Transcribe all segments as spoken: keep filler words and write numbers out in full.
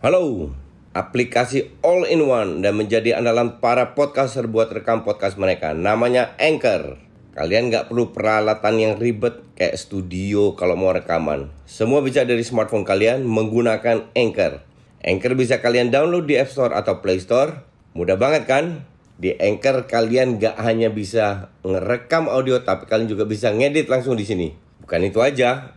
Halo, aplikasi all-in-one dan menjadi andalan para podcaster buat rekam podcast mereka. Namanya Anchor. Kalian nggak perlu peralatan yang ribet kayak studio kalau mau rekaman. Semua bisa dari smartphone kalian menggunakan Anchor. Anchor bisa kalian download di App Store atau Play Store. Mudah banget kan? Di Anchor kalian nggak hanya bisa ngerekam audio, tapi kalian juga bisa ngedit langsung di sini. Bukan itu aja.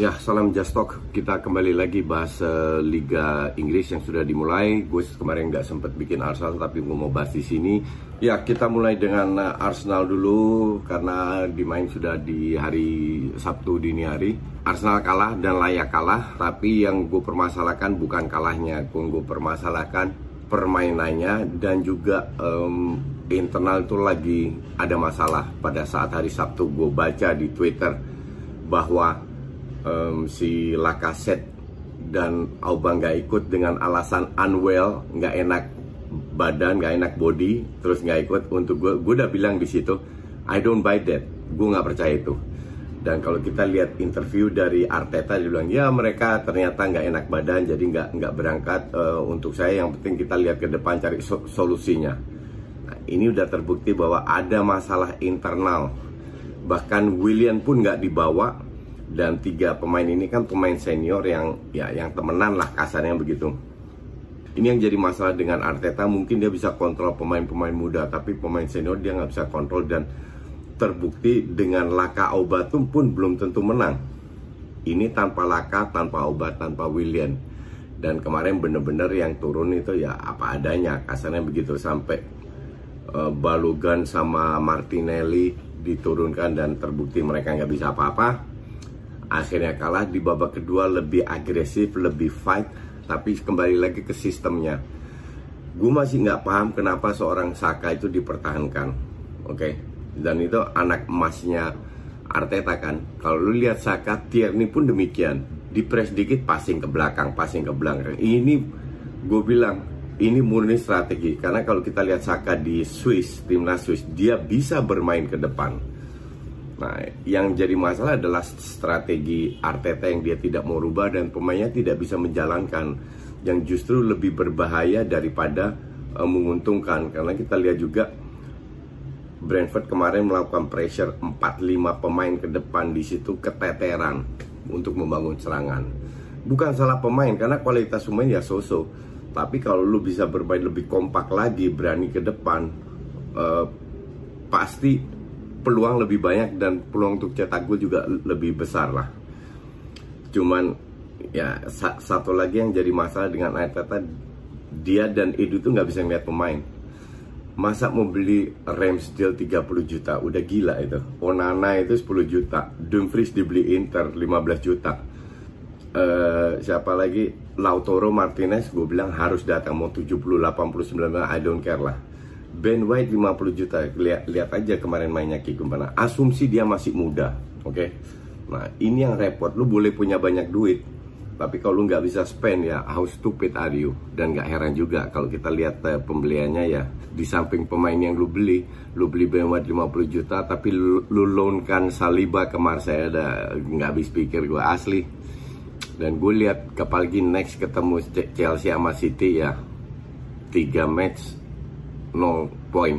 Ya, salam Just Talk. Kita kembali lagi bahas uh, Liga Inggris yang sudah dimulai. Gue kemarin nggak sempat bikin Arsenal, tapi gue mau bahas di sini. Ya, kita mulai dengan uh, Arsenal dulu karena dimain sudah di hari Sabtu dini hari. Arsenal kalah dan layak kalah. Tapi yang gue permasalahkan bukan kalahnya, gue permasalahkan permainannya dan juga um, internal itu lagi ada masalah. Pada saat hari Sabtu gue baca di Twitter bahwa Um, si Lacazette dan Auba nggak ikut dengan alasan unwell, nggak enak badan, nggak enak body, terus nggak ikut. Untuk gue, gue udah bilang di situ, I don't buy that, gue nggak percaya itu. Dan kalau kita lihat interview dari Arteta, dia bilang ya mereka ternyata nggak enak badan, jadi nggak nggak berangkat. Uh, untuk saya yang penting kita lihat ke depan, cari so- solusinya. Nah, ini udah terbukti bahwa ada masalah internal. Bahkan William pun nggak dibawa. Dan tiga pemain ini kan pemain senior yang ya yang temenan lah kasarnya begitu. Ini yang jadi masalah dengan Arteta, mungkin dia bisa kontrol pemain-pemain muda, tapi pemain senior dia nggak bisa kontrol. Dan terbukti dengan Laka Auba pun belum tentu menang. Ini tanpa Laka, tanpa Auba, tanpa William. Dan kemarin bener-bener yang turun itu ya apa adanya kasarnya begitu. Sampai uh, Balogun sama Martinelli diturunkan dan terbukti mereka nggak bisa apa-apa. Akhirnya kalah. Di babak kedua lebih agresif, lebih fight, tapi kembali lagi ke sistemnya. Gue masih nggak paham kenapa seorang Saka itu dipertahankan, oke? Okay? Dan itu anak emasnya Arteta kan. Kalau lu lihat Saka, Tierney pun demikian. Dipres dikit, passing ke belakang, passing ke belakang. Ini gue bilang ini murni strategi. Karena kalau kita lihat Saka di Swiss, timnas Swiss, dia bisa bermain ke depan. Nah, yang jadi masalah adalah strategi Arteta yang dia tidak mau rubah dan pemainnya tidak bisa menjalankan, yang justru lebih berbahaya daripada uh, menguntungkan. Karena kita lihat juga Brentford kemarin melakukan pressure empat lima pemain ke depan, di situ keteteran untuk membangun serangan. Bukan salah pemain karena kualitas pemain ya so-so. Tapi kalau lu bisa bermain lebih kompak lagi, berani ke depan, uh, pasti peluang lebih banyak dan peluang untuk cetak gol juga lebih besar lah. Cuman ya sa- satu lagi yang jadi masalah dengan Arteta, dia dan Edu tuh nggak bisa ngeliat pemain. Masa mau beli Ramsdale tiga puluh juta, udah gila itu. Onana itu sepuluh juta, Dumfries dibeli Inter lima belas juta. Uh, siapa lagi? Lautaro Martinez gue bilang harus datang, mau tujuh puluh, delapan puluh, sembilan puluh, I don't care lah. Ben White lima puluh juta, lihat lihat aja kemarin mainnya kayak gimana. Asumsi dia masih muda, oke? Okay? Nah ini yang repot, lu boleh punya banyak duit, tapi kalau lu nggak bisa spend ya how stupid are you? Dan nggak heran juga kalau kita lihat uh, pembeliannya ya, di samping pemain yang lu beli, lu beli Ben White lima puluh juta, tapi lu, lu loankan Saliba ke Marseille, nggak habis pikir gue asli. Dan gue lihat apalagi next ketemu Chelsea sama City ya, tiga match. nol poin.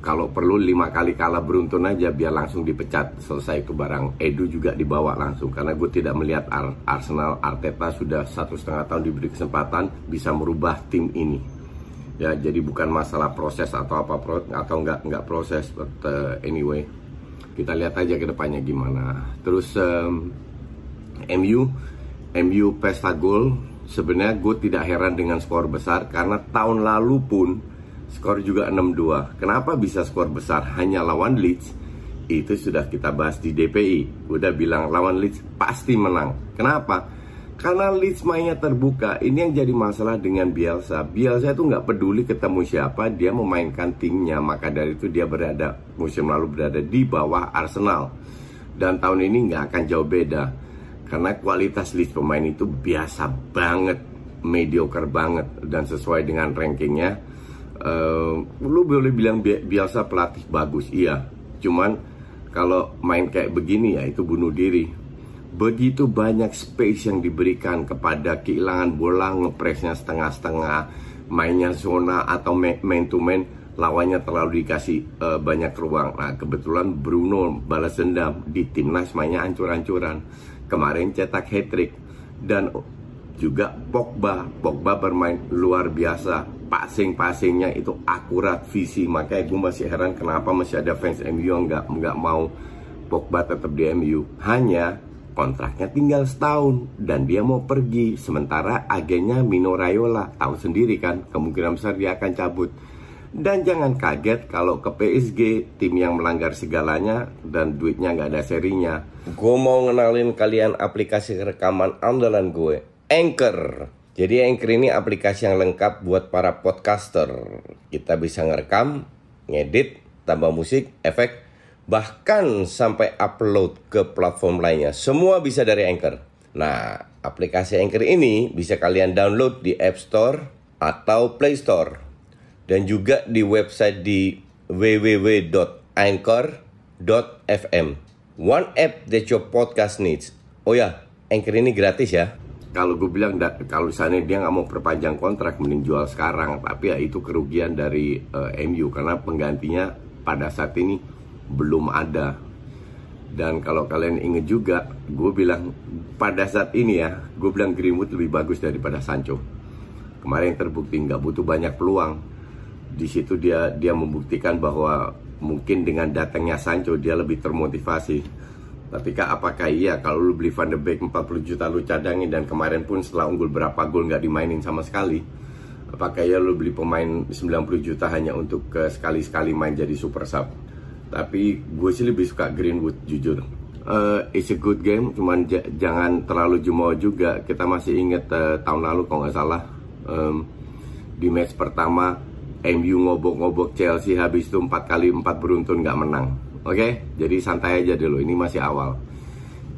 Kalau perlu lima kali kalah beruntun aja biar langsung dipecat. Selesai itu barang. Edu juga dibawa langsung. Karena gue tidak melihat Ar- Arsenal Arteta sudah satu setengah tahun diberi kesempatan bisa merubah tim ini. Ya, jadi bukan masalah proses atau apa atau enggak enggak proses, but uh, anyway. Kita lihat aja ke depannya gimana. Terus um, M U M U pesta gol. Sebenarnya gue tidak heran dengan skor besar karena tahun lalu pun skor juga enam dua. Kenapa bisa skor besar hanya lawan Leeds? Itu sudah kita bahas di D P I. Udah bilang lawan Leeds pasti menang. Kenapa? Karena Leeds mainnya terbuka, ini yang jadi masalah dengan Bielsa. Bielsa itu nggak peduli ketemu siapa, dia memainkan timnya. Maka dari itu dia berada, musim lalu berada di bawah Arsenal. Dan tahun ini nggak akan jauh beda. Karena kualitas Leeds pemain itu biasa banget, mediocre banget. Dan sesuai dengan rankingnya, uh, lu boleh bilang Bielsa pelatih bagus, iya. Cuman kalau main kayak begini ya itu bunuh diri. Begitu banyak space yang diberikan kepada kehilangan bola, ngepresnya setengah-setengah, mainnya zona atau man to man, lawannya terlalu dikasih uh, banyak ruang. Nah, kebetulan Bruno balas dendam, di timnas mainnya ancur-ancuran. Kemarin cetak hat-trick. Dan juga Pogba, Pogba bermain luar biasa. Passing-passingnya itu akurat, visi. Makanya gue masih heran kenapa masih ada fans M U yang nggak nggak mau Pogba tetap di M U. Hanya kontraknya tinggal setahun dan dia mau pergi. Sementara agennya Mino Raiola, tahu sendiri kan, kemungkinan besar dia akan cabut. Dan jangan kaget kalau ke P S G, tim yang melanggar segalanya dan duitnya nggak ada serinya. Gue mau ngenalin kalian aplikasi rekaman andalan gue, Anchor. Jadi Anchor ini aplikasi yang lengkap buat para podcaster. Kita bisa ngerekam, ngedit, tambah musik, efek, bahkan sampai upload ke platform lainnya. Semua bisa dari Anchor. Nah, aplikasi Anchor ini bisa kalian download di App Store atau Play Store. Dan juga di website di w w w dot anchor dot f m. One app that your podcast needs. Oh ya, Anchor ini gratis ya. Kalau gue bilang, kalau misalnya dia nggak mau perpanjang kontrak, mending jual sekarang. Tapi ya itu kerugian dari uh, M U. Karena penggantinya pada saat ini belum ada. Dan kalau kalian inget juga, gue bilang pada saat ini ya, gue bilang Greenwood lebih bagus daripada Sancho. Kemarin terbukti nggak butuh banyak peluang. Di situ dia dia membuktikan bahwa mungkin dengan datangnya Sancho dia lebih termotivasi. Ketika apakah iya kalau lu beli Van de Beek empat puluh juta lu cadangin, dan kemarin pun setelah unggul berapa gol nggak dimainin sama sekali. Apakah iya lu beli pemain sembilan puluh juta hanya untuk uh, sekali-sekali main jadi super sub. Tapi gue sih lebih suka Greenwood, jujur. Uh, it's a good game, cuman j- jangan terlalu jumawa juga. Kita masih inget uh, tahun lalu kalau nggak salah, um, di match pertama M U ngobok-ngobok Chelsea, habis itu empat kali empat beruntun nggak menang. Oke, okay? Jadi santai aja dulu, ini masih awal.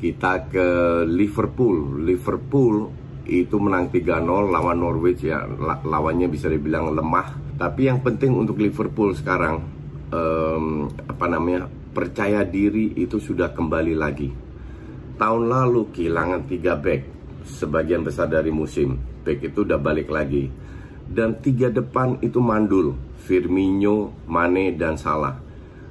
Kita ke Liverpool. Liverpool itu menang tiga nol lawan Norwich ya. La- lawannya bisa dibilang lemah. Tapi yang penting untuk Liverpool sekarang, Um, apa namanya, percaya diri itu sudah kembali lagi. Tahun lalu kehilangan tiga back, sebagian besar dari musim. Back itu udah balik lagi. Dan tiga depan itu mandul, Firmino, Mane, dan Salah.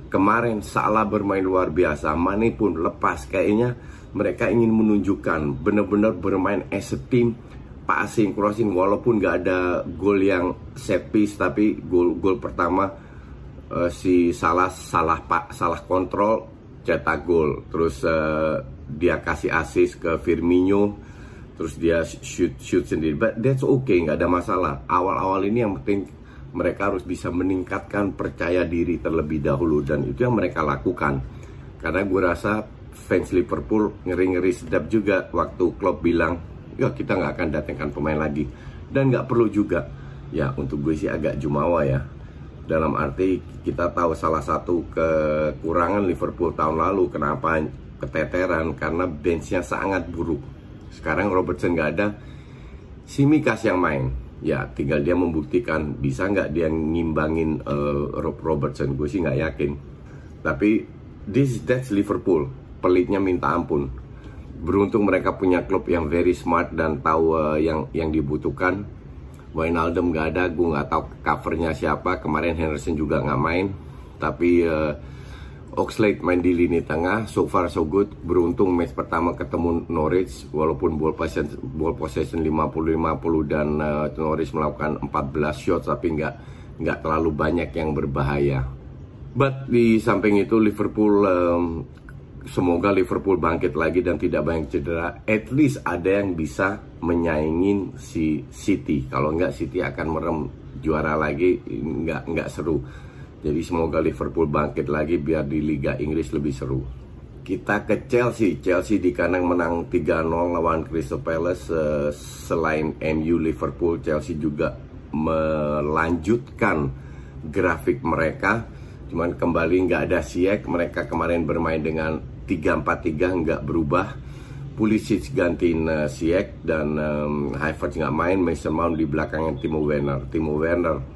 Kemarin Salah bermain luar biasa, Mane pun lepas. Kayaknya mereka ingin menunjukkan benar-benar bermain as a team, passing, crossing, walaupun gak ada gol yang set piece. Tapi gol gol pertama Uh, si salah salah pak salah kontrol, cetak gol. Terus uh, dia kasih assist ke Firmino, terus dia shoot shoot sendiri. But that's okay, nggak ada masalah. Awal-awal ini yang penting mereka harus bisa meningkatkan percaya diri terlebih dahulu, dan itu yang mereka lakukan. Karena gue rasa fans Liverpool ngeri-ngeri sedap juga waktu Klopp bilang ya kita nggak akan datangkan pemain lagi, dan nggak perlu juga. Ya untuk gue sih agak jumawa ya. Dalam arti kita tahu salah satu kekurangan Liverpool tahun lalu kenapa keteteran, karena benchnya sangat buruk. Sekarang Robertson nggak ada, Tsimikas yang main. Ya tinggal dia membuktikan bisa nggak dia ngimbangin uh, Rob Robertson. Gue sih nggak yakin. Tapi this that's Liverpool, pelitnya minta ampun. Beruntung mereka punya klub yang very smart dan tahu uh, yang yang dibutuhkan. Wijnaldum nggak ada, gue nggak tahu covernya siapa. Kemarin Henderson juga nggak main, tapi uh, Oxlade main di lini tengah. So far so good. Beruntung match pertama ketemu Norwich, walaupun ball possession, ball possession lima puluh lima puluh dan uh, Norwich melakukan empat belas shot, tapi nggak nggak terlalu banyak yang berbahaya. But di samping itu Liverpool, um, semoga Liverpool bangkit lagi dan tidak banyak cedera. At least ada yang bisa menyaingin si City. Kalau enggak City akan merem juara lagi, enggak enggak seru. Jadi semoga Liverpool bangkit lagi biar di Liga Inggris lebih seru. Oke, Kita ke Chelsea. Chelsea di kandang menang tiga nol lawan Crystal Palace. Selain M U, Liverpool, Chelsea juga melanjutkan grafik mereka. Cuman kembali nggak ada Ziyech. Mereka kemarin bermain dengan tiga empat tiga, nggak berubah. Pulisic gantiin uh, Ziyech dan um, Havertz nggak main. Mason Mount di belakangnya Timo Werner. Timo Werner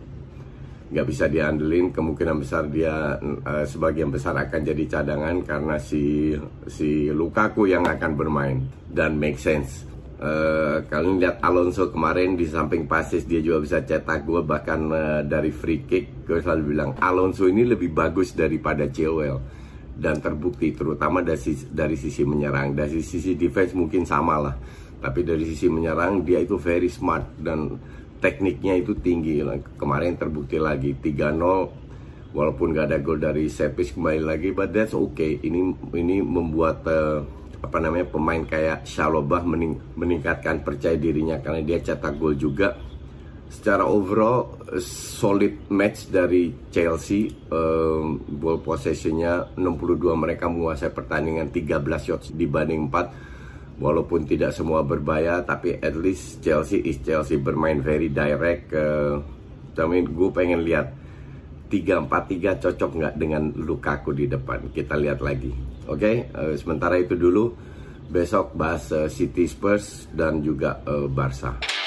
nggak bisa diandelin. Kemungkinan besar dia uh, sebagian besar akan jadi cadangan karena si si Lukaku yang akan bermain, dan make sense. Uh, kalian lihat Alonso kemarin di samping pasis dia juga bisa cetak gol, bahkan uh, dari free kick. Gue selalu bilang Alonso ini lebih bagus daripada Chilwell, dan terbukti terutama dari sisi, dari sisi menyerang. Dari sisi defense mungkin sama lah, tapi dari sisi menyerang dia itu very smart dan tekniknya itu tinggi. Kemarin terbukti lagi tiga nol walaupun gak ada gol dari Sepis kembali lagi, but that's okay. Ini ini membuat uh, apa namanya pemain kayak Shalobah mening, meningkatkan percaya dirinya karena dia cetak gol juga. Secara overall solid match dari Chelsea. um, Ball possession-nya enam puluh dua, mereka menguasai pertandingan tiga belas shots dibanding empat. Walaupun tidak semua berbahaya, tapi at least Chelsea is Chelsea, bermain very direct. uh, Tapi gue pengen lihat tiga empat tiga cocok nggak dengan Lukaku di depan. Kita lihat lagi. Oke, okay? uh, sementara itu dulu. Besok bahas uh, City, Spurs, dan juga uh, Barca.